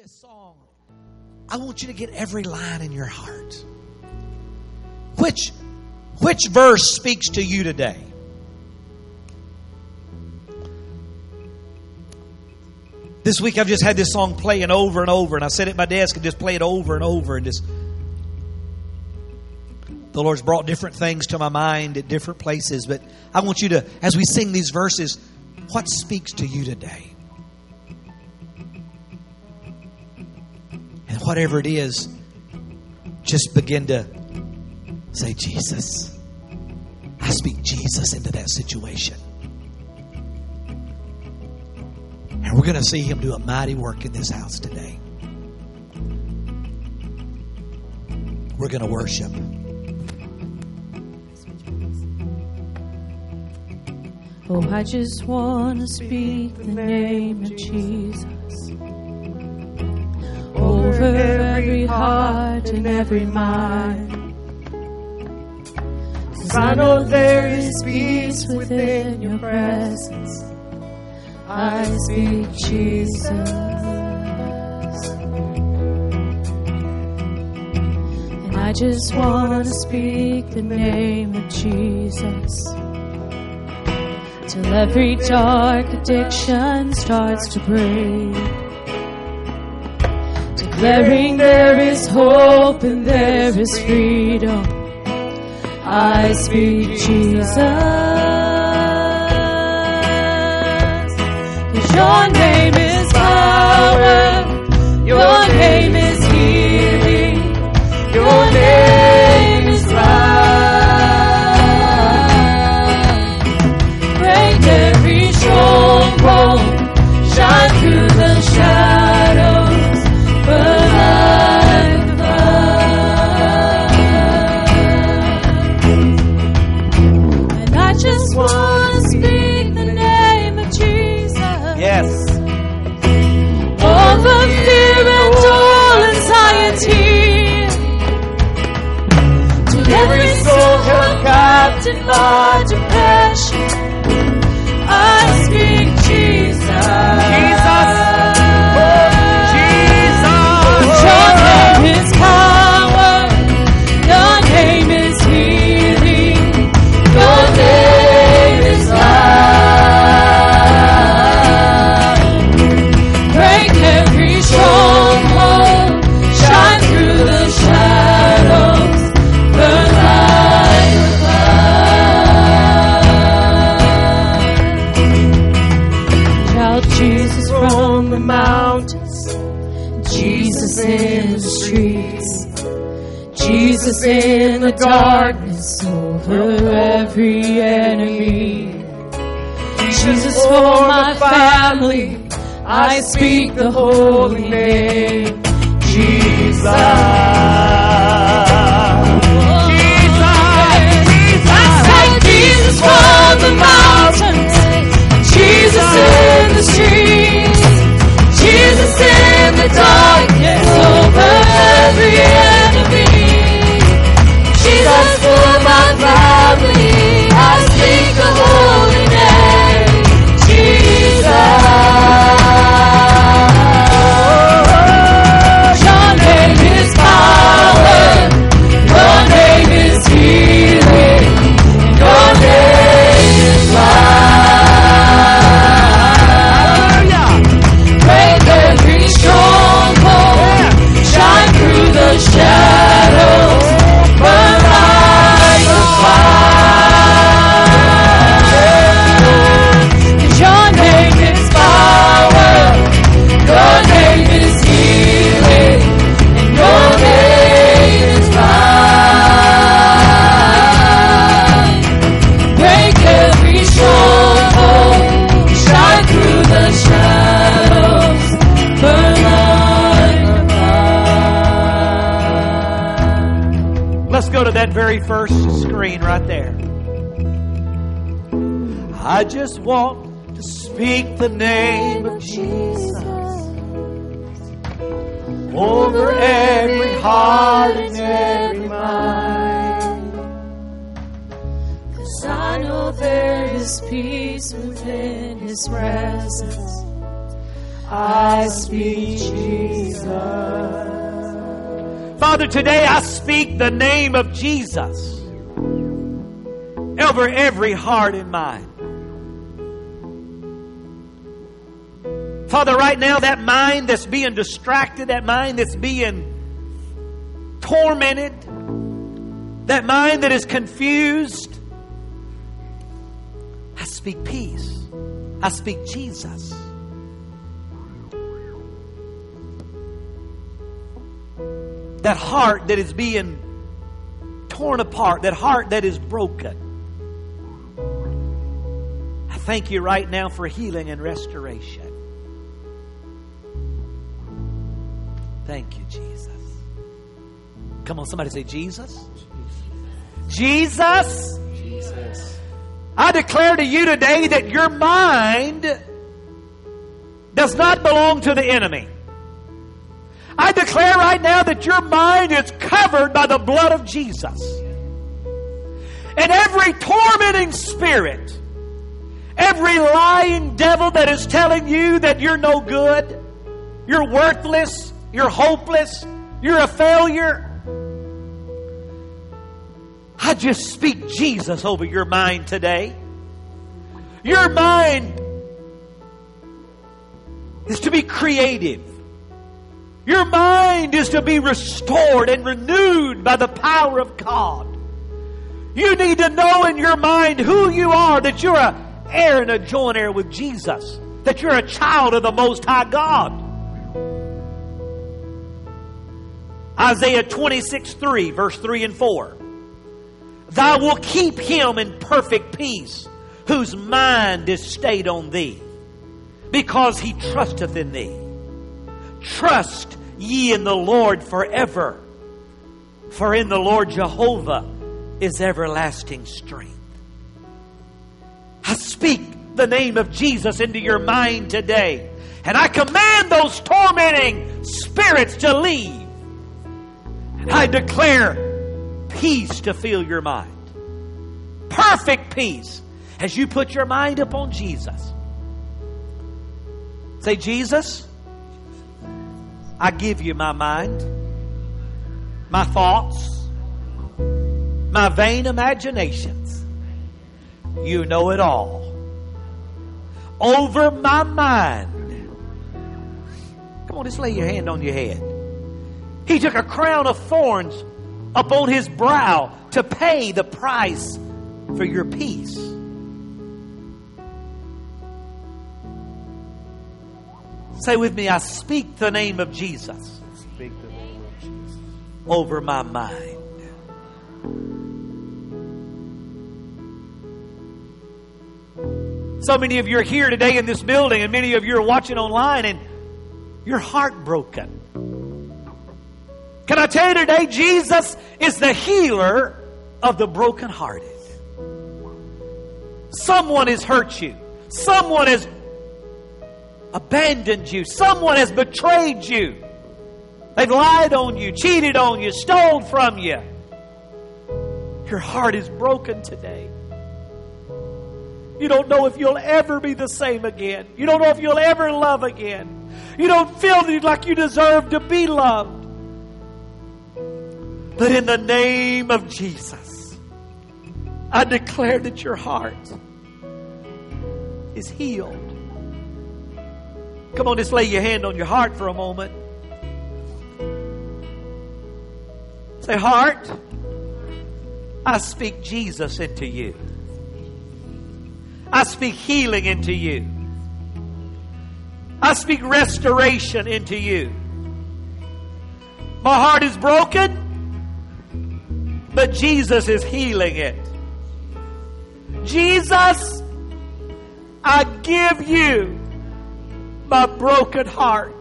this song, I want you to get every line in your heart. Which verse speaks to you today? This week I've just had this song playing over and over, and I sit at my desk and just play it over and over, and just the Lord's brought different things to my mind at different places. But I want you to, as we sing these verses, what speaks to you today? And whatever it is, just begin to say, Jesus, I speak Jesus into that situation. And we're going to see Him do a mighty work in this house today. We're going to worship. Oh, I just want to speak the name of Jesus over every heart and every mind. 'Cause I know there is peace within your presence. I speak Jesus. And I just want to speak the name of Jesus till every dark addiction starts to break, declaring there is hope and there is freedom. I speak Jesus. 'Cause your name is power, your name is healing, your name is life. Break every stronghold, shine through the shadows, burn like the blood. And I just want to speak the name of Jesus. Yes. Over fear and all anxiety, to every soul held captive by depression, I speak Jesus. Your name is power, your name is healing, your name is life. Break every stronghold, shine through the shadows, burn like a fire. Shout Jesus from the mountains, Jesus in the streets, Jesus in the darkness over every enemy. Jesus for my family, I speak the holy name, Jesus. I say Jesus from the mountains, Jesus in the streets, Jesus in the darkness over every enemy. Jesus for my family, I speak the holy name, Jesus. Your name is power, your name is healing, your name is life. Break every stronghold, shine through the shadows, burn like a fire. 'Cause your name is power, your name is healing, and your name is life. Break every stronghold, shine through the shadows, burn like a fire. Let's go to that very first screen right there. I just want to speak the name of Jesus over every heart and every mind. 'Cause I know there is peace within His presence. I speak Jesus. Father, today I speak the name of Jesus over every heart and mind. Father, right now, that mind that's being distracted, that mind that's being tormented, that mind that is confused, I speak peace. I speak Jesus. That heart that is being torn apart, that heart that is broken, I thank you right now for healing and restoration. Thank you, Jesus. Come on, somebody say, Jesus. Jesus. Jesus. I declare to you today that your mind does not belong to the enemy. I declare right now that your mind is covered by the blood of Jesus. And every tormenting spirit, every lying devil that is telling you that you're no good, you're worthless, you're hopeless, you're a failure, I just speak Jesus over your mind today. Your mind is to be creative. Your mind is to be restored and renewed by the power of God. You need to know in your mind who you are, that you're a heir and a joint heir with Jesus, that you're a child of the Most High God. Isaiah 26:3, verse 3 and 4. Thou wilt keep him in perfect peace, whose mind is stayed on thee, because he trusteth in thee. Trust ye in the Lord forever, for in the Lord Jehovah is everlasting strength. I speak the name of Jesus into your mind today. And I command those tormenting spirits to leave. And I declare peace to fill your mind. Perfect peace as you put your mind upon Jesus. Say, Jesus, I give you my mind, my thoughts, my vain imaginations. You know it all. Over my mind. Come on, just lay your hand on your head. He took a crown of thorns upon his brow to pay the price for your peace. Say with me, I speak the name of Jesus. Speak the name of Jesus over my mind. So many of you are here today in this building, and many of you are watching online, and you're heartbroken. Can I tell you today, Jesus is the healer of the brokenhearted. Someone has hurt you. Someone has abandoned you. Someone has betrayed you. They've lied on you, cheated on you, stole from you. Your heart is broken today. You don't know if you'll ever be the same again. You don't know if you'll ever love again. You don't feel like you deserve to be loved. But in the name of Jesus, I declare that your heart is healed. Come on, just lay your hand on your heart for a moment. Say, heart, I speak Jesus into you. I speak healing into you. I speak restoration into you. My heart is broken, but Jesus is healing it. Jesus, I give you my broken heart.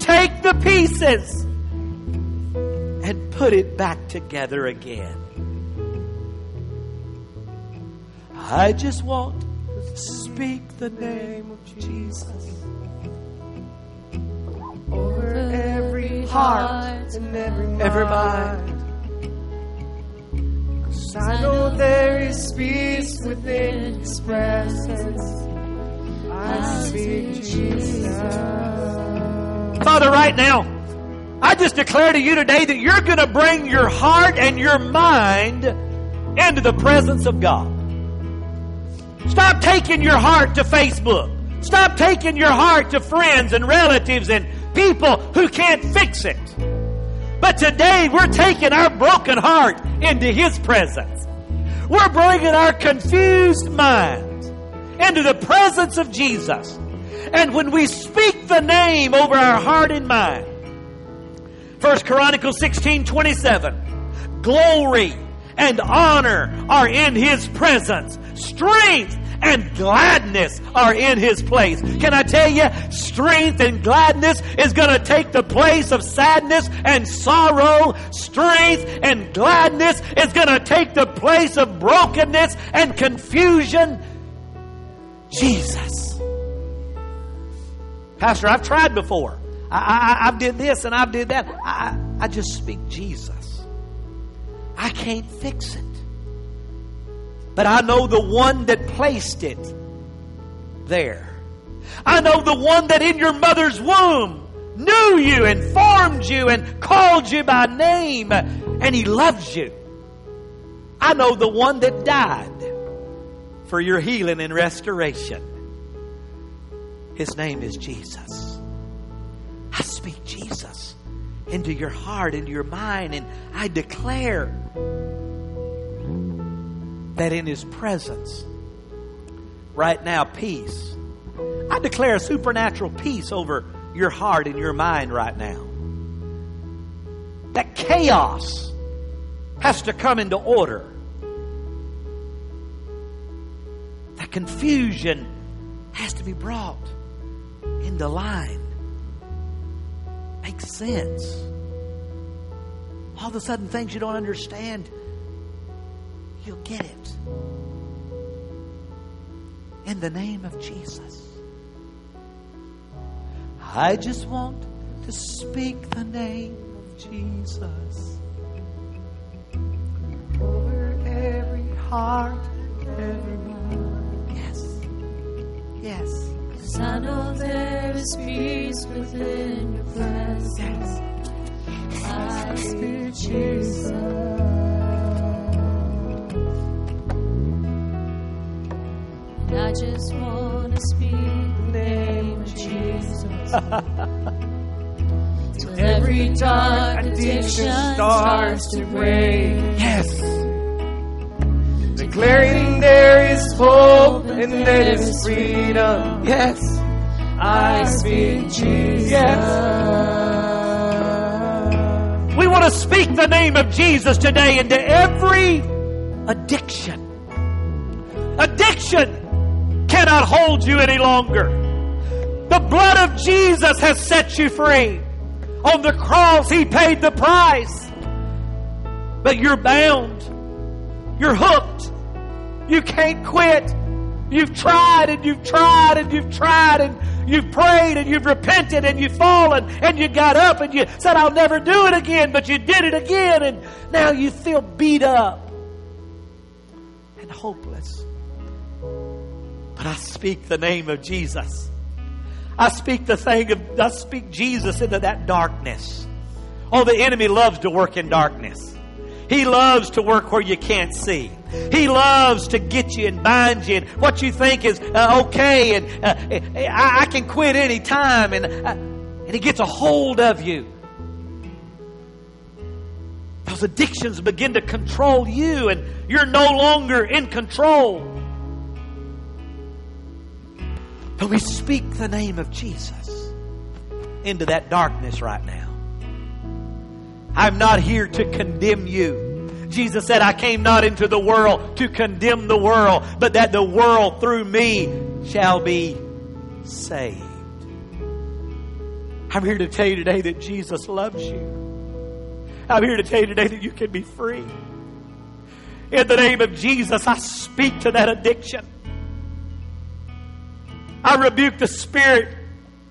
Take the pieces and put it back together again. I just want to speak the name of Jesus over every heart and every mind. 'Cause I know there is peace within His presence. I speak Jesus. Father, right now, I just declare to you today that you're going to bring your heart and your mind into the presence of God. Stop taking your heart to Facebook. Stop taking your heart to friends and relatives and people who can't fix it. But today we're taking our broken heart into His presence. We're bringing our confused mind into the presence of Jesus. And when we speak the name over our heart and mind, 1 Chronicles 16:27, glory and honor are in His presence. Strength and gladness are in His place. Can I tell you, strength and gladness is going to take the place of sadness and sorrow. Strength and gladness is going to take the place of brokenness and confusion. Jesus. Pastor, I've tried before. I've did this and I've did that. I just speak Jesus. I can't fix it. But I know the one that placed it there. I know the one that in your mother's womb knew you and formed you and called you by name. And He loves you. I know the one that died for your healing and restoration. His name is Jesus. I speak Jesus into your heart, into your mind, and I declare that in His presence right now, peace. I declare a supernatural peace over your heart and your mind right now. That chaos has to come into order. That confusion has to be brought into line. Makes sense. All of a sudden, things you don't understand, you'll get it. In the name of Jesus. I just want to speak the name of Jesus over every heart, every mind. Yes. Yes. Because I know there is peace within your presence. Yes. I speak Jesus. I just want to speak the name of Jesus. Till every dark addiction starts to break. Yes. Declaring there is hope and there is freedom. Yes. I speak Jesus. Yes. We want to speak the name of Jesus today into every addiction. Addiction cannot hold you any longer. The blood of Jesus has set you free. On the cross, He paid the price. But you're bound. You're hooked. You can't quit. You've tried and you've tried and you've tried and you've prayed and you've repented and you've fallen and you got up and you said, I'll never do it again, but you did it again and now you feel beat up and hopeless. But I speak the name of Jesus. I speak Jesus into that darkness. Oh, the enemy loves to work in darkness. He loves to work where you can't see. He loves to get you and bind you. And what you think is okay. And I can quit any time. And he gets a hold of you. Those addictions begin to control you. And you're no longer in control. But we speak the name of Jesus into that darkness right now. I'm not here to condemn you. Jesus said, I came not into the world to condemn the world, but that the world through me shall be saved. I'm here to tell you today that Jesus loves you. I'm here to tell you today that you can be free. In the name of Jesus, I speak to that addiction. I rebuke the spirit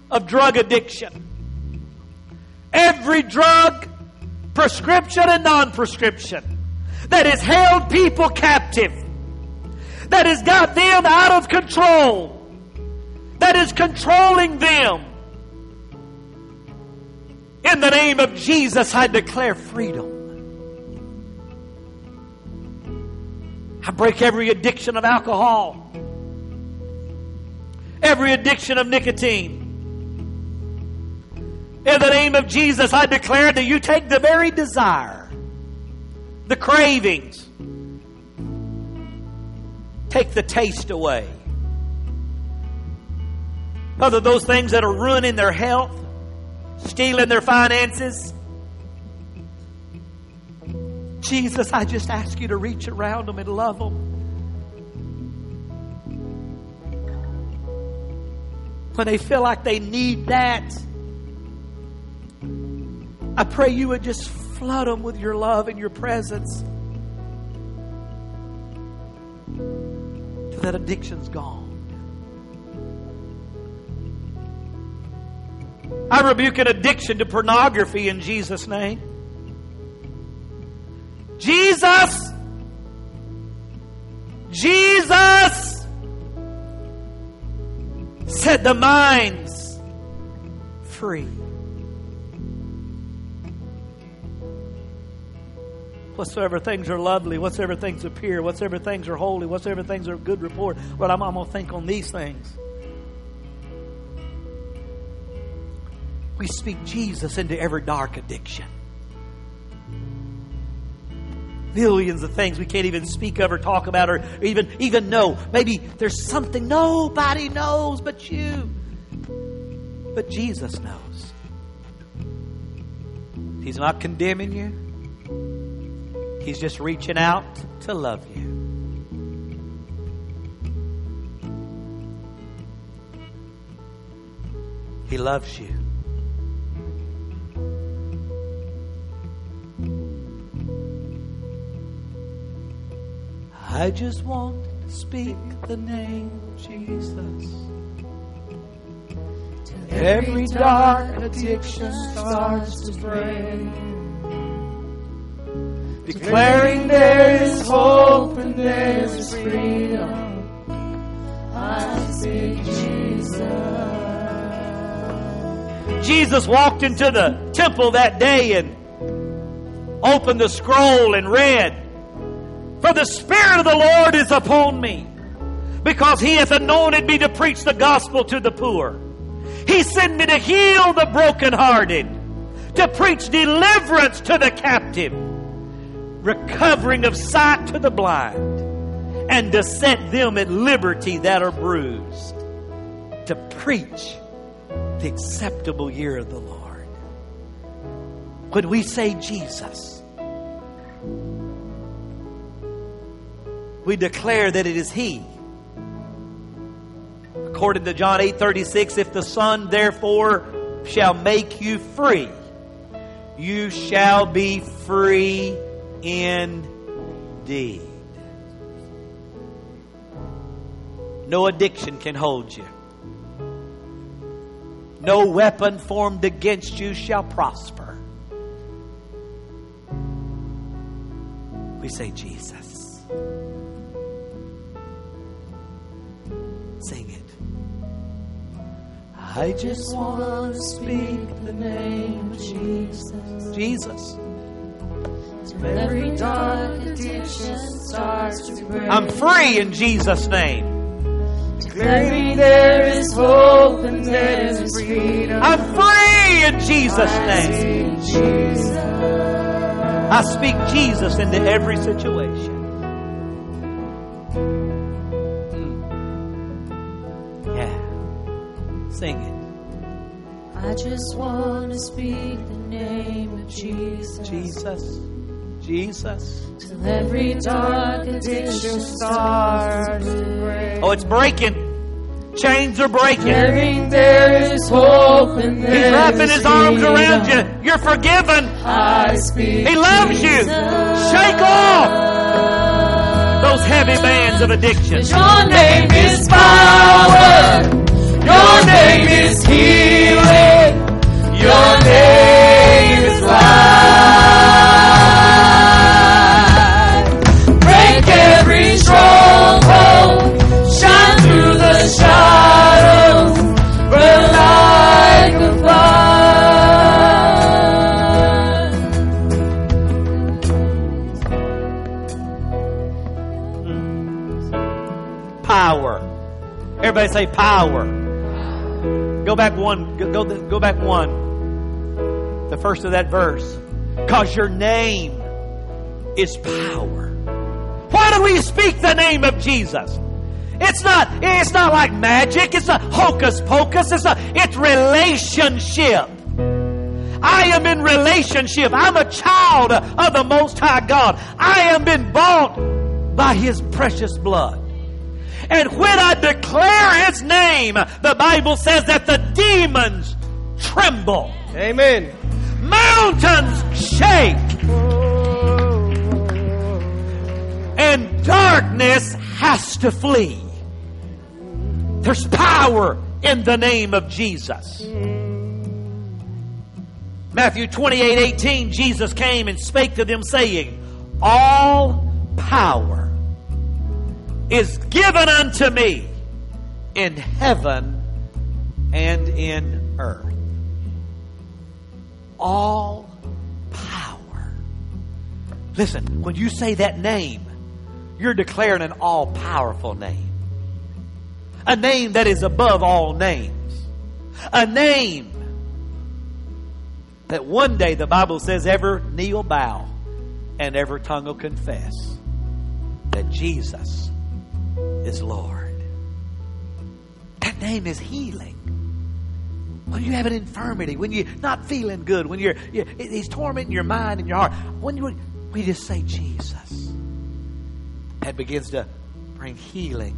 of drug addiction. Every drug, prescription and non-prescription, that has held people captive, that has got them out of control, that is controlling them. In the name of Jesus, I declare freedom. I break every addiction of alcohol, every addiction of nicotine. In the name of Jesus, I declare that you take the very desire, the cravings, take the taste away. Father, those things that are ruining their health, stealing their finances, Jesus, I just ask you to reach around them and love them. When they feel like they need that, I pray you would just flood them with your love and your presence till that addiction's gone. I rebuke an addiction to pornography in Jesus' name. Jesus! Jesus! Set the minds free. Whatsoever things are lovely, whatsoever things are pure, whatsoever things are holy, whatsoever things are of good report. Lord, I'm going to think on these things. We speak Jesus into every dark addiction. Millions of things we can't even speak of or talk about or even know. Maybe there's something nobody knows but you. But Jesus knows. He's not condemning you. He's just reaching out to love you. He loves you. I just want to speak the name of Jesus. Till every dark addiction starts to break. Declaring there is hope and there is freedom. I speak Jesus. Jesus walked into the temple that day and opened the scroll and read, "For the Spirit of the Lord is upon me, because He hath anointed me to preach the gospel to the poor. He sent me to heal the brokenhearted, to preach deliverance to the captive, recovering of sight to the blind, and to set them at liberty that are bruised, to preach the acceptable year of the Lord." Could we say Jesus? We declare that it is He. According to John 8:36, if the Son therefore shall make you free, you shall be free indeed. No addiction can hold you. No weapon formed against you shall prosper. We say Jesus. Sing it. I just want to speak the name of Jesus. Jesus. Every dark addiction starts to break. I'm free in Jesus' name. Declaring there is hope and there is freedom. I'm free in Jesus' name. I speak Jesus into every situation. Yeah. Sing it. I just want to speak the name of Jesus. Jesus. Jesus. Till every dark addiction starts to break. Oh, it's breaking. Chains are breaking. There is hope and there He's wrapping His arms around you. You're forgiven. I speak He loves Jesus. You. Shake off those heavy bands of addiction. Your name is power. Your name is healing. Your name is life. Every stronghold shine through the shadows. Everybody say power. Go back one. The first of that verse. Because your name is power. Why do we speak the name of Jesus? It's not like magic. It's not hocus pocus. It's relationship. I am in relationship. I'm a child of the Most High God. I am been bought by His precious blood. And when I declare His name, the Bible says that the demons tremble. Amen. Mountains shake. And darkness has to flee. There's power in the name of Jesus. Matthew 28:18, Jesus came and spake to them, saying, all power is given unto me in heaven and in earth. All power. Listen, when you say that name, you're declaring an all-powerful name. A name that is above all names. A name that one day the Bible says every knee will bow and every tongue will confess that Jesus is Lord. That name is healing. When you have an infirmity, when you're not feeling good, when he's tormenting your mind and your heart, we just say Jesus. That begins to bring healing.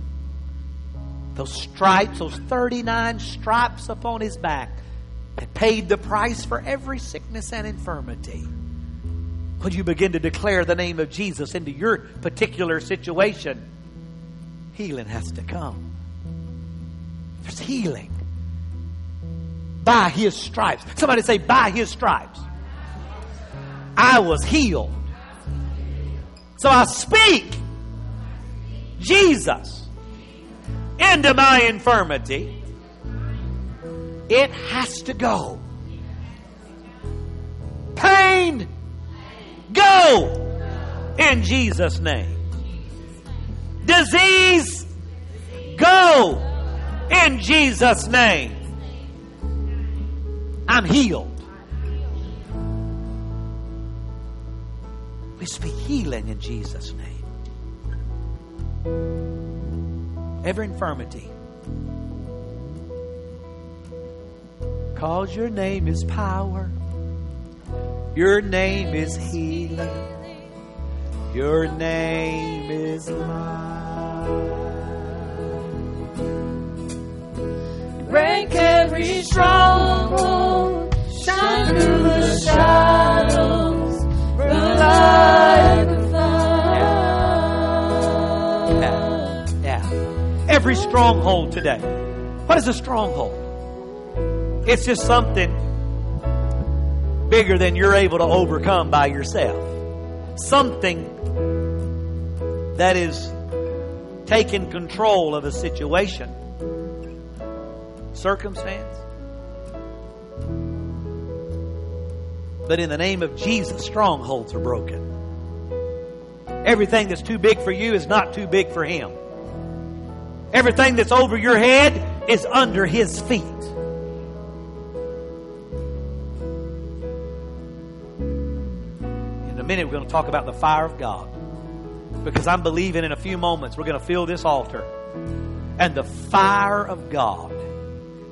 Those stripes, those 39 stripes upon His back that paid the price for every sickness and infirmity. When you begin to declare the name of Jesus into your particular situation, healing has to come. There's healing. By His stripes. Somebody say, by His stripes. I was healed. So I speak Jesus into my infirmity. It has to go. Pain, go in Jesus' name. Disease, go in Jesus' name. I'm healed. We speak healing in Jesus' name. Every infirmity. Cause your name is power. Your name is healing. Your name is life. Break every stronghold. Shine through the shadows. The light of every stronghold today. What is a stronghold? It's just something bigger than you're able to overcome by yourself. Something that is taking control of a situation, circumstance. But in the name of Jesus, strongholds are broken. Everything that's too big for you is not too big for Him. Everything that's over your head is under His feet. In a minute, we're going to talk about the fire of God. Because I'm believing in a few moments, we're going to fill this altar. And the fire of God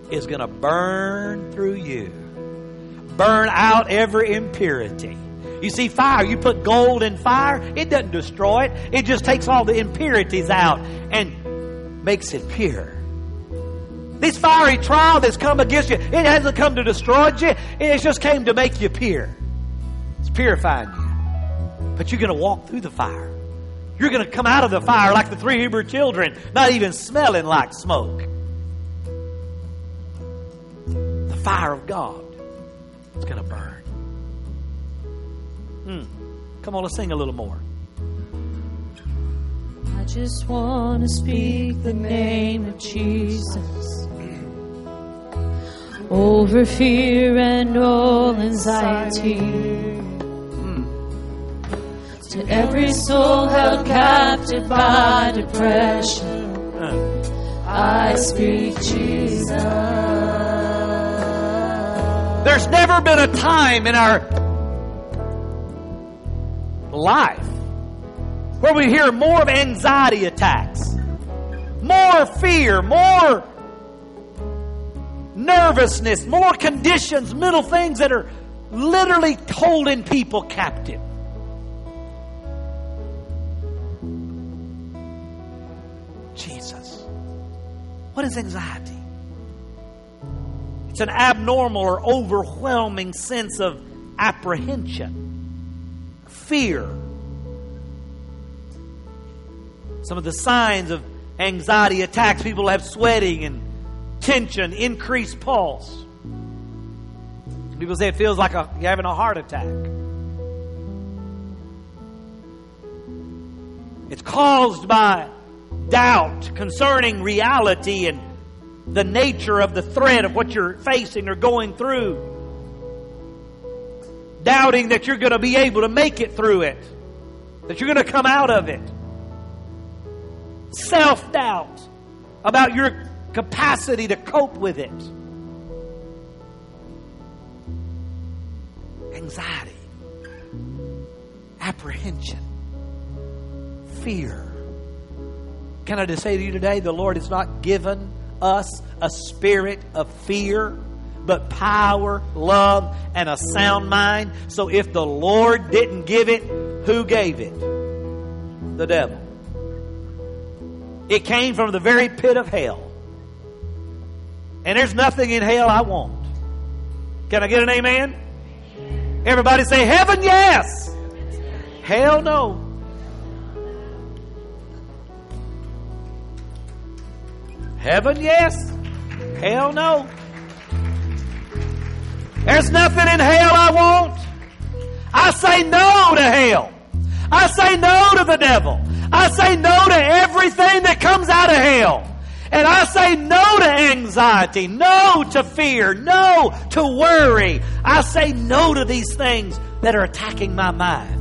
is going to burn through you. Burn out every impurity. You see, fire, you put gold in fire, it doesn't destroy it. It just takes all the impurities out and makes it pure. This fiery trial that's come against you, it hasn't come to destroy you. It just came to make you pure. It's purifying you. But you're going to walk through the fire. You're going to come out of the fire like the three Hebrew children, not even smelling like smoke. The fire of God is going to burn. Come on, let's sing a little more. I just want to speak the name of Jesus over fear and all anxiety. To every soul held captive by depression, I speak Jesus. There's never been a time in our life where we hear more of anxiety attacks, more fear, more nervousness, more conditions, mental things that are literally holding people captive. Jesus. What is anxiety? It's an abnormal or overwhelming sense of apprehension, fear. Some of the signs of anxiety attacks, people have sweating and tension, increased pulse. People say it feels like you're having a heart attack. It's caused by doubt concerning reality and the nature of the threat of what you're facing or going through. Doubting that you're going to be able to make it through it, that you're going to come out of it. Self-doubt about your capacity to cope with it. Anxiety, apprehension, fear. Can I just say to you today, the Lord has not given us a spirit of fear, but power, love, and a sound mind. So if the Lord didn't give it, who gave it? The devil. It came from the very pit of hell. And there's nothing in hell I want. Can I get an amen? Everybody say, heaven, yes. Hell, no. Heaven, yes. Hell, no. There's nothing in hell I want. I say no to hell. I say no to the devil. I say no to everything that comes out of hell. And I say no to anxiety, no to fear, no to worry. I say no to these things that are attacking my mind.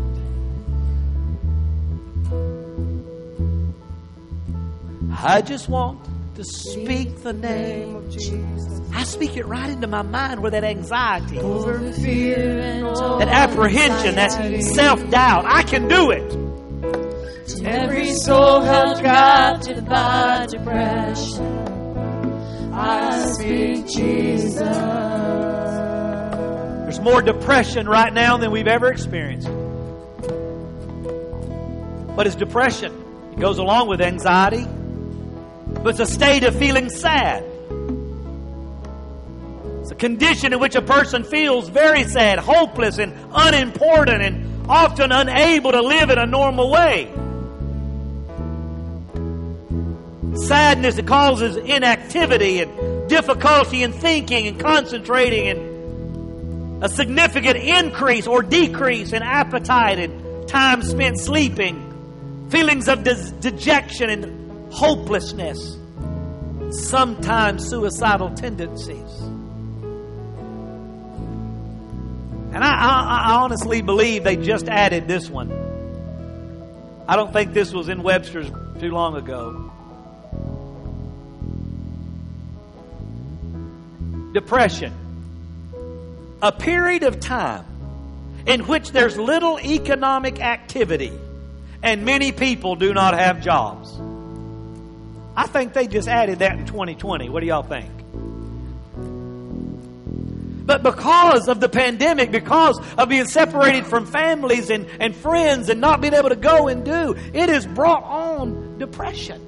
I just want to speak the name of Jesus. I speak it right into my mind where that anxiety, over fear and that apprehension, anxiety, that self-doubt. I can do it. Every soul held captive by depression, I speak Jesus. There's more depression right now than we've ever experienced. But it's depression. It goes along with anxiety. But it's a state of feeling sad. It's a condition in which a person feels very sad, hopeless, and unimportant, and often unable to live in a normal way. Sadness, it causes inactivity and difficulty in thinking and concentrating, and a significant increase or decrease in appetite and time spent sleeping, feelings of dejection and hopelessness, sometimes suicidal tendencies. And I honestly believe they just added this one. I don't think this was in Webster's too long ago. Depression, a period of time in which there's little economic activity and many people do not have jobs. I think they just added that in 2020. What do y'all think? But because of the pandemic, because of being separated from families and friends and not being able to go and do, it has brought on depression.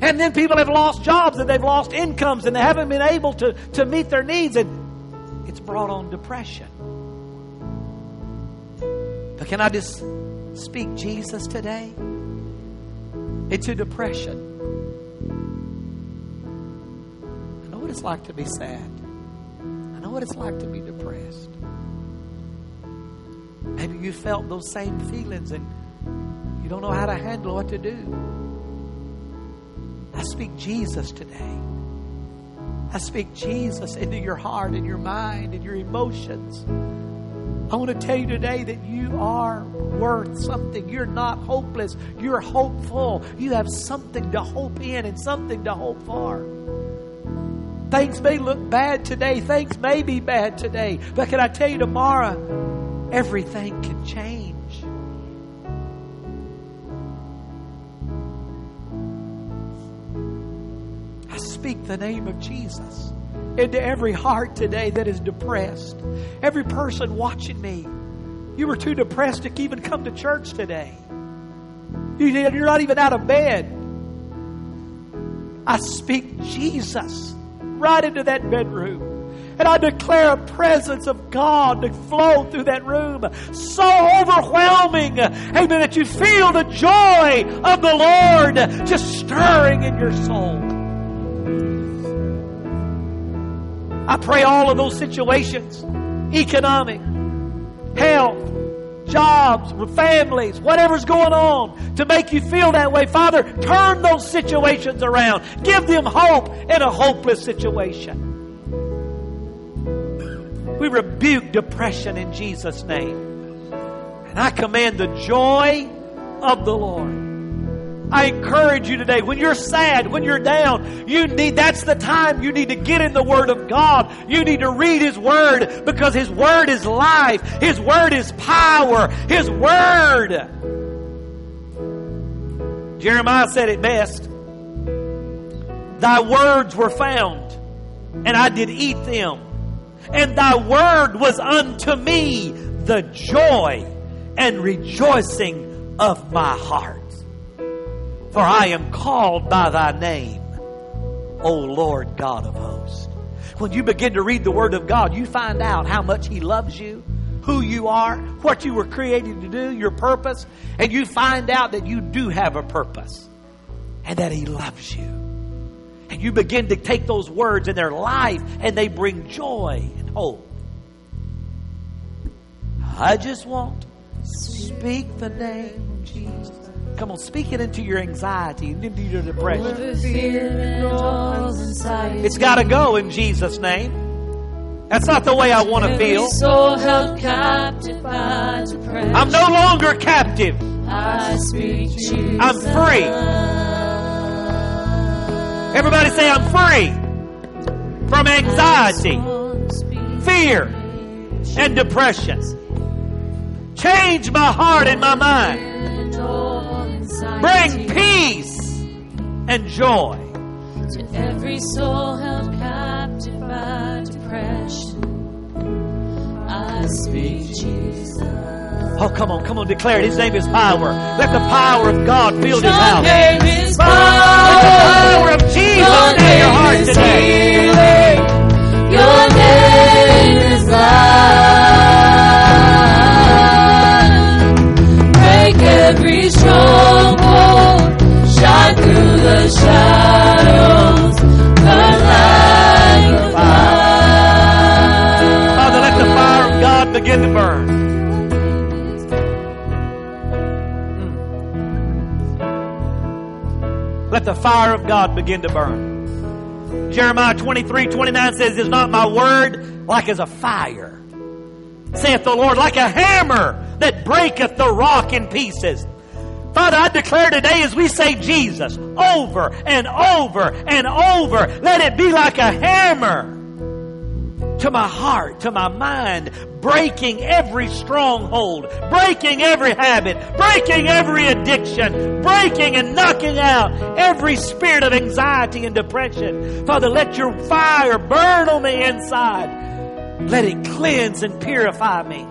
And then people have lost jobs and they've lost incomes and they haven't been able to meet their needs, and it's brought on depression. But can I just speak Jesus today? It's a depression. I know what it's like to be sad. I know what it's like to be depressed. Maybe you felt those same feelings and you don't know how to handle what to do. I speak Jesus today. I speak Jesus into your heart and your mind and your emotions. I want to tell you today that you are worth something. You're not hopeless. You're hopeful. You have something to hope in and something to hope for. Things may look bad today. Things may be bad today. But can I tell you, tomorrow, everything can change. I speak the name of Jesus into every heart today that is depressed. Every person watching me, you were too depressed to even come to church today. You're not even out of bed. I speak Jesus right into that bedroom. And I declare a presence of God to flow through that room. So overwhelming, amen, that you feel the joy of the Lord just stirring in your soul. I pray all of those situations, economic, health, jobs, families, whatever's going on to make you feel that way. Father, turn those situations around. Give them hope in a hopeless situation. We rebuke depression in Jesus' name. And I command the joy of the Lord. I encourage you today, when you're sad, when you're down, that's the time you need to get in the Word of God. You need to read His Word, because His Word is life. His Word is power. His Word. Jeremiah said it best. Thy words were found, and I did eat them. And thy word was unto me the joy and rejoicing of my heart. For I am called by thy name, O Lord God of hosts. When you begin to read the Word of God, you find out how much He loves you, who you are, what you were created to do, your purpose. And you find out that you do have a purpose and that He loves you. And you begin to take those words in their life, and they bring joy and hope. I just want to speak the name of Jesus. Come on, speak it into your anxiety and into your depression. It's got to go in Jesus' name. That's not the way I want to feel. I'm no longer captive. I'm free. Everybody say, I'm free from anxiety, fear, and depression. Change my heart and my mind. Bring peace and joy to every soul held captive by depression. I speak Jesus. Oh, come on, declare it. His name is power. Let the power of God fill this house. Let the power of Jesus fill your heart today. Healing. Your name is life. Break every stronghold. Shine through the shadows, burn like a fire. Father, let the fire of God begin to burn. Let the fire of God begin to burn. Jeremiah 23:29 says, "Is not my word like as a fire, saith the Lord, like a hammer that breaketh the rock in pieces?" Father, I declare today, as we say Jesus over and over and over, let it be like a hammer to my heart, to my mind, breaking every stronghold, breaking every habit, breaking every addiction, breaking and knocking out every spirit of anxiety and depression. Father, let your fire burn on the inside. Let it cleanse and purify me.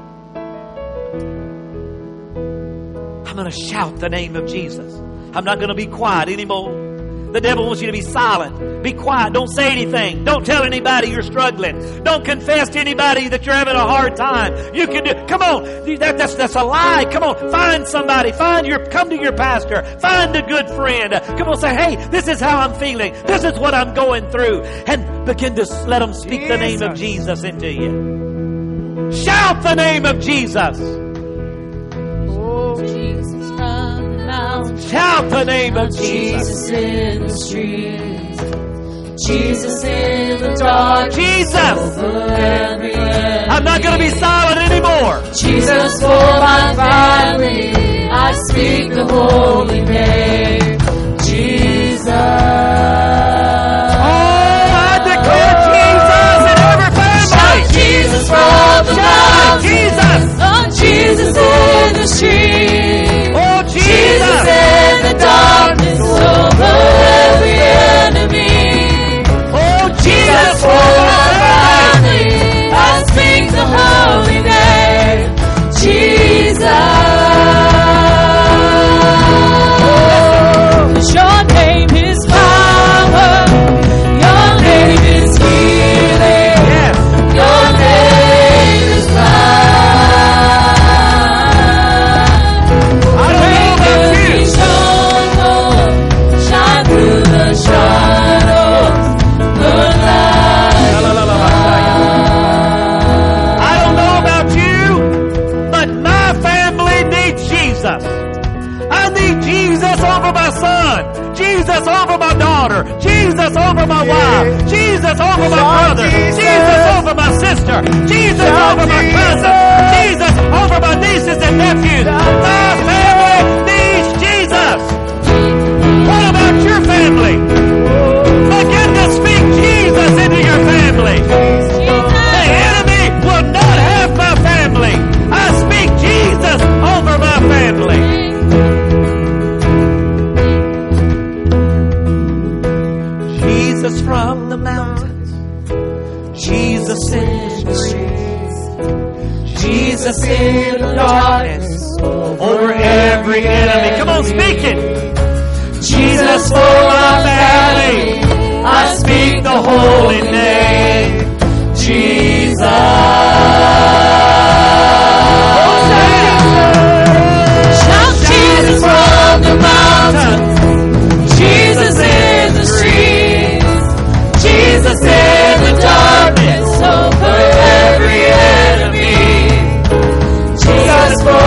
I'm going to shout the name of Jesus. I'm not going to be quiet anymore. The devil wants you to be silent. Be quiet. Don't say anything. Don't tell anybody you're struggling. Don't confess to anybody that you're having a hard time. You can do. Come on. That's a lie. Come on. Find somebody. Come to your pastor. Find a good friend. Come on. Say, hey, this is how I'm feeling. This is what I'm going through. And begin to let them speak the name of Jesus into you. Shout the name of Jesus. Shout the name of Jesus. Jesus in the streets, Jesus in the dark, Jesus. I'm not going to be silent anymore. Jesus for my family, I speak the holy name, Jesus. Oh, I declare Jesus in every family. Shout Jesus from the mountains. Jesus. Oh, Jesus in the street. Oh, Jesus. Jesus in the darkness, over every enemy. Oh, Jesus for my family, I speak the holy name. Jesus, your name is power, your name is healing, your name is life. Break every stronghold, shine through the shadows, the light of life. I don't know about you, but my family needs Jesus. Son, Jesus over my daughter, Jesus over my wife, Jesus over my brother, Jesus over my sister, Jesus over my cousin, Jesus over my nieces and nephews. My family needs Jesus. What about your family? Begin to speak Jesus into your family. The enemy will not have my family. I speak Jesus over my family. Jesus from the mountains, Jesus in the streets, Jesus in the darkness, over every enemy. Come on, speak it. Jesus for my family, I speak the holy name, Jesus. Shout Jesus from the mountains, Jesus in the streets, Jesus in the darkness, over every enemy. Jesus for my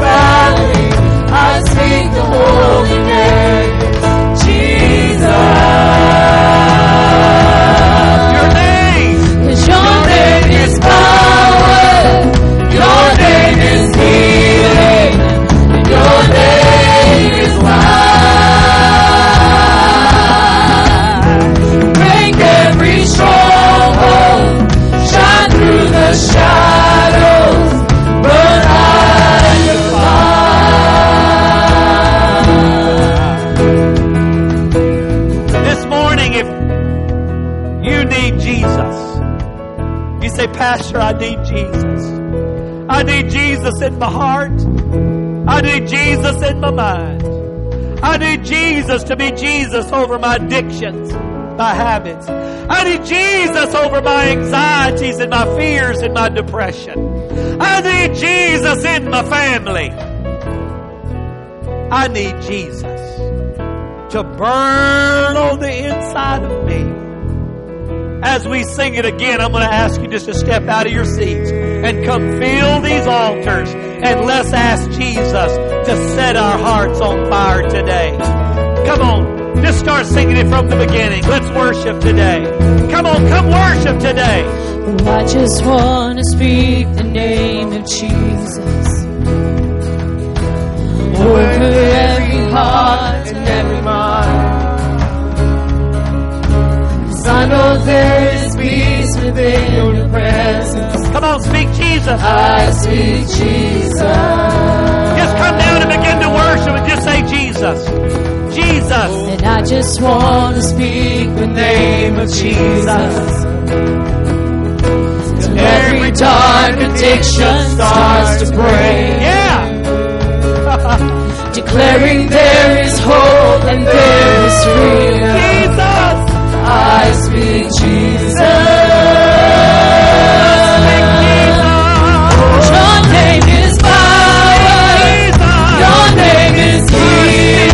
family, I speak the holy name, Jesus. Your name, 'cause your name is power, your name is healing, and your name is life. Shadows, burn out your fire. This morning, if you need Jesus, you say, Pastor, I need Jesus. I need Jesus in my heart. I need Jesus in my mind. I need Jesus to be Jesus over my addictions, my habits. I need Jesus over my anxieties and my fears and my depression. I need Jesus in my family. I need Jesus to burn on the inside of me. As we sing it again, I'm going to ask you just to step out of your seats and come fill these altars, and let's ask Jesus to set our hearts on fire today. Come on. Just start singing it from the beginning. Let's worship today. Come on, come worship today. Well, I just want to speak the name of Jesus over every heart and every mind. 'Cause I know there is peace within your presence. Come on, speak Jesus. I speak Jesus. Just come down and begin to worship and just say Jesus. Jesus. And I just want to speak the name of Jesus. And every dark addiction starts to break. Yeah. Declaring there is hope and there is freedom. Jesus. I speak Jesus. Your name is power. Your name is healing.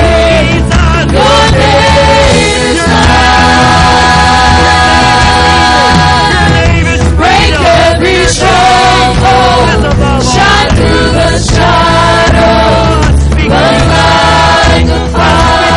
Shine through the shadows, burn like a fire.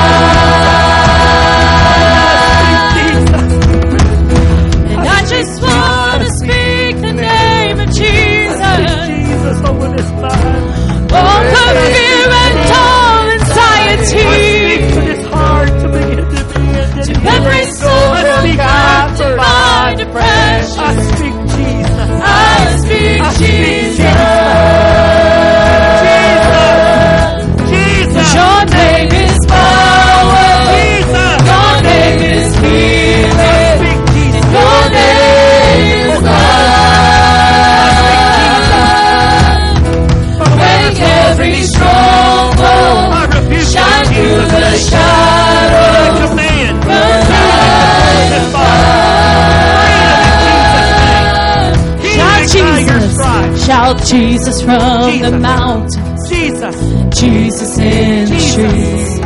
shout Jesus from the mountains. Jesus. Jesus in the trees.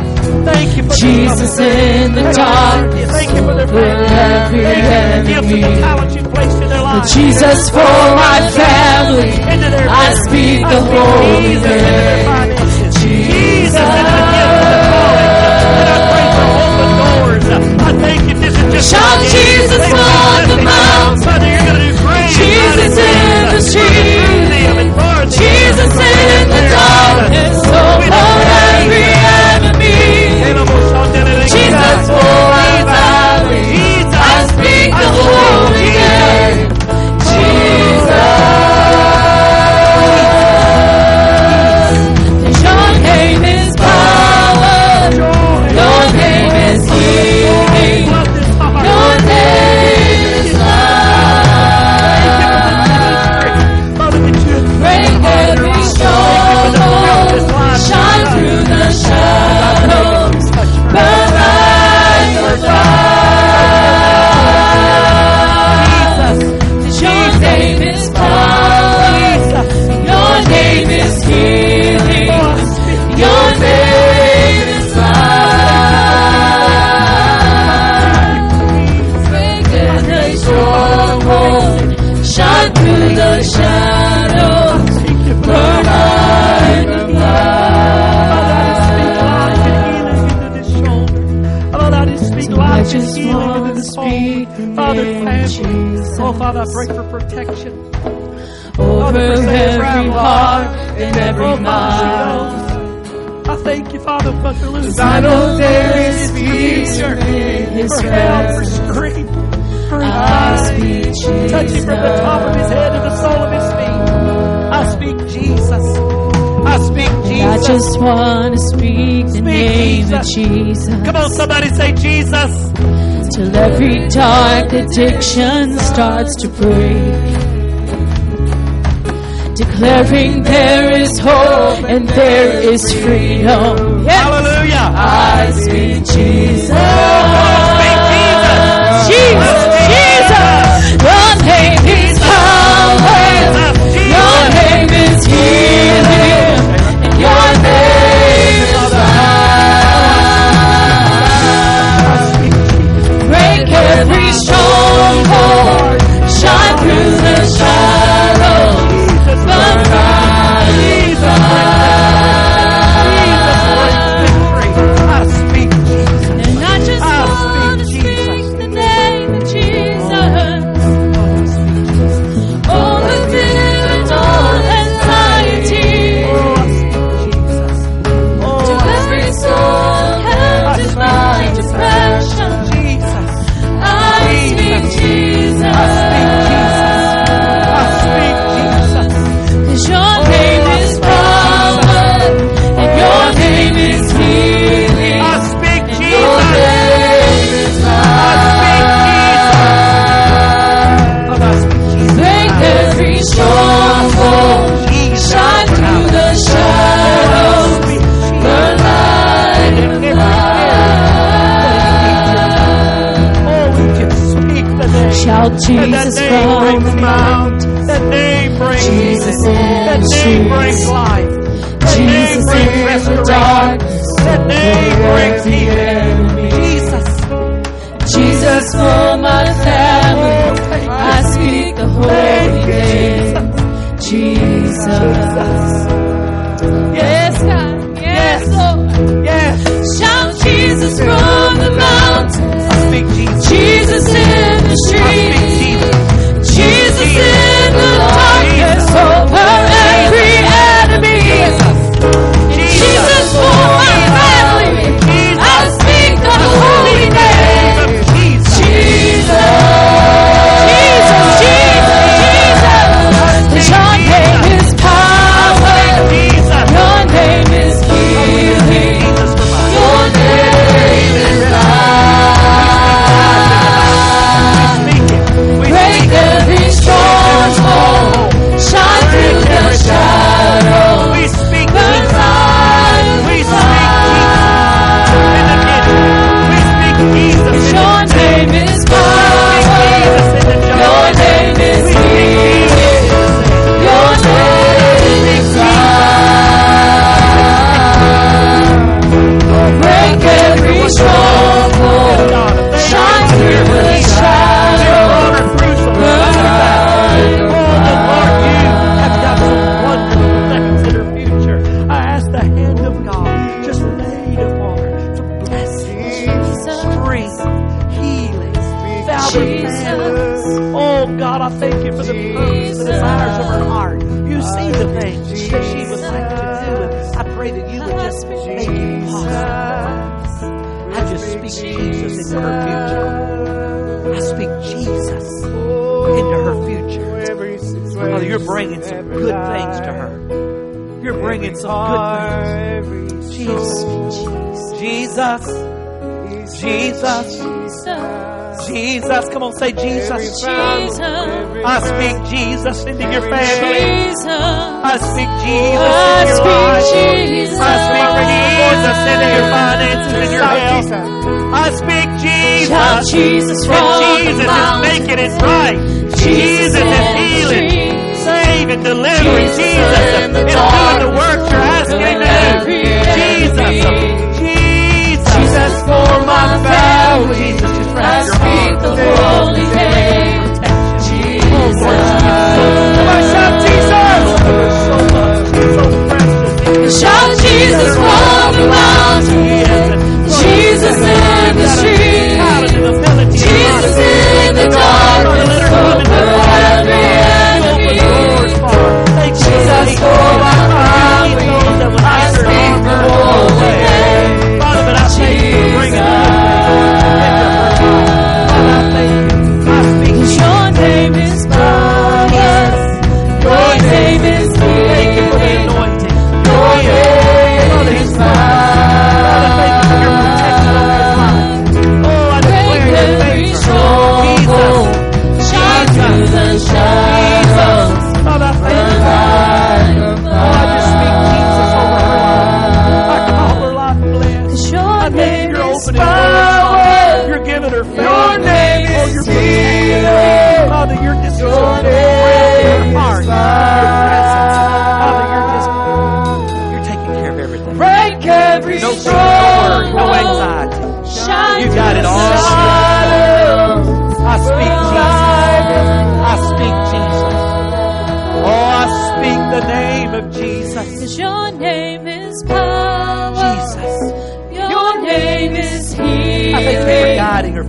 Thank you for Jesus in the darkness. Thank you for the talent you placed in their lives. Jesus for my family. I speak the holy name. Jesus in the gift of knowledge. And I pray for open doors. I thank you. This is just shout Jesus on the mountain. Father, you're going to do great. Jesus in the street. Jesus in the darkness. Jesus for my family, I speak the holy name, Jesus. Your name is power, your name is healing, your name is love. Break every storm, shine through the shadows, burn. Father, I pray for protection over every heart and every mouth. I thank you, Father, for deliverance. I know there is peace for help, for strength, for life. Touch him from the top of his head to the sole of his feet. I speak Jesus. I speak Jesus. I just want to speak the name of Jesus. Come on, somebody say Jesus. Till every dark addiction starts to break, declaring there is hope and there is freedom. Yes. Hallelujah! I speak Jesus. I speak Jesus. Jesus. Jesus brings life. That name brings Jesus. That name brings life. That name brings restoration. That name brings healing. Jesus. Jesus for my family. I speak the holy name. Jesus. Yes, God. Yes, Lord. Yes. Shout Jesus from the mountain. Jesus. Jesus in the streets, Jesus in the darkness, over every enemy. Jesus for my family, I speak the holy name of Jesus. Jesus, Jesus, Jesus. Your name is power. Your name is healing. Your name is life. Father, you're bringing some good things to her. You're bringing some good things. Jesus. Jesus. Jesus. Jesus. Come on, say Jesus. I speak Jesus into your family. I speak Jesus into your life. I speak Jesus into your finances and your health. I speak Jesus. Jesus is making it right. Jesus is healing, saving, delivering. Jesus is doing the work you're asking Him to do. Jesus, Jesus for my family. Jesus, just wrap your arms around the worldly name. Jesus, shout Jesus. Shout Jesus from the mountain. Jesus in the street, Jesus in the darkness, over every enemy. Jesus for my family, I speak the holy name. Jesus, your name is power, your name is healing, your name is power.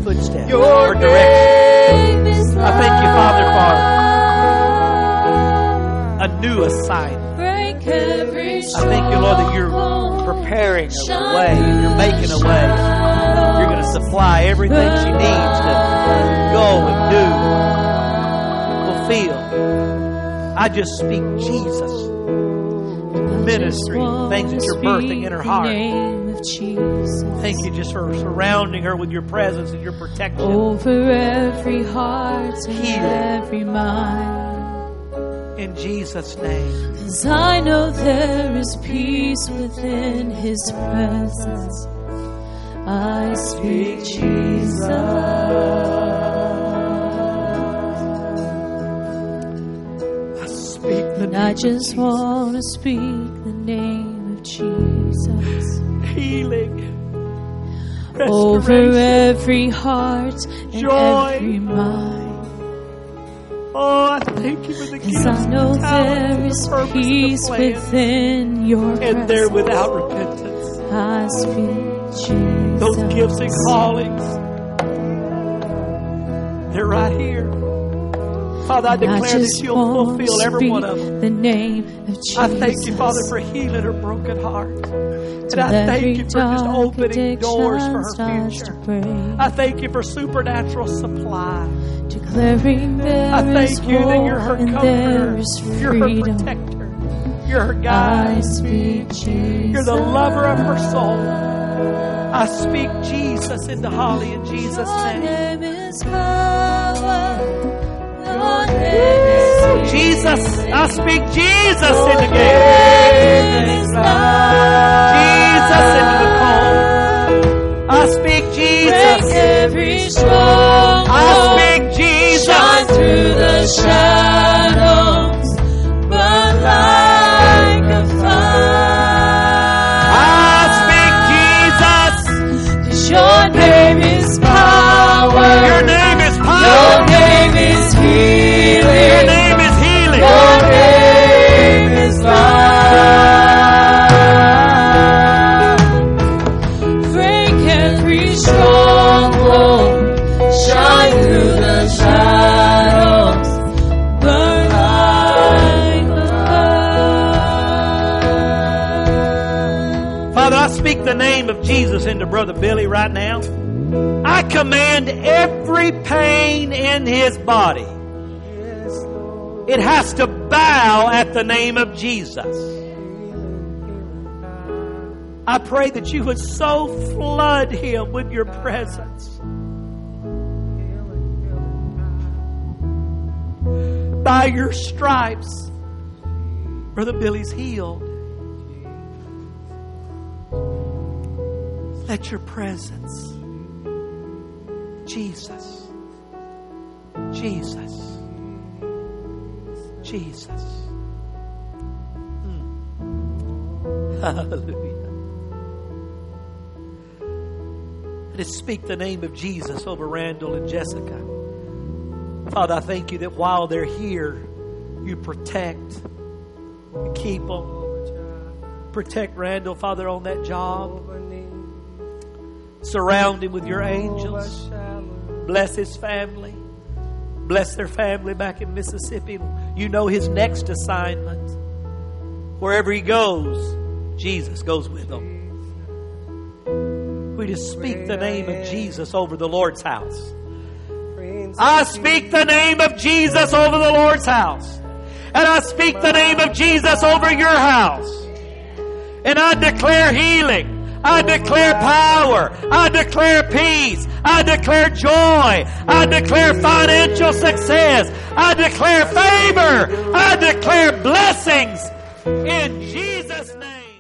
Footsteps or direction. I thank you, Father, for a new assignment. I thank you, Lord, that you're preparing a way. You're making a way. You're going to supply everything she needs to go and do, fulfill. I just speak Jesus. Ministry, things that you're birthing in her heart. Thank you just for surrounding her with your presence and your protection. Over every heart and every mind. In Jesus' name. Because I know there is peace within His presence. I speak Jesus. I speak the name. I just want to speak the name of Jesus. Healing over every heart and joy. Every mind. Oh, I thank you for the gifts. I know there is peace within your presence. And there without repentance. I speak Jesus. Those gifts and callings, they're right here. Father, I declare that you'll fulfill every one of them. The name of Jesus. I thank you, Father, for healing her broken heart. And I thank you for just opening doors for her future. I thank you for supernatural supply. Declaring there I thank you that you're her comforter. You're her protector. You're her guide. You're the lover of her soul. I speak Jesus into Holly in Jesus' name. Jesus, I speak Jesus in the game. Jesus into the cold. I speak Jesus. I speak Jesus. Shine through the shadows, but like a fire. I speak Jesus. 'Cause your name is power. Your name is power. Your name is healing. Your name is healing. Your name is life. Break every stronghold. Shine through the shadows. Burn like the fire. Father, I speak the name of Jesus into Brother Billy right now. I command every pain in his body. It has to bow at the name of Jesus. I pray that you would so flood him with your presence. By your stripes, Brother Billy's healed. Let your presence, Jesus, Jesus, Jesus. Hallelujah. Let's speak the name of Jesus over Randall and Jessica. Father, I thank you that while they're here, you protect, you keep them. Protect Randall, Father, on that job. Surround him with your angels. Bless his family. Bless their family back in Mississippi. You know his next assignment. Wherever he goes, Jesus goes with him. We just speak the name of Jesus over the Lord's house. I speak the name of Jesus over the Lord's house. And I speak the name of Jesus over your house. And I declare healing. I declare power. I declare peace. I declare joy. I declare financial success. I declare favor. I declare blessings in Jesus' name.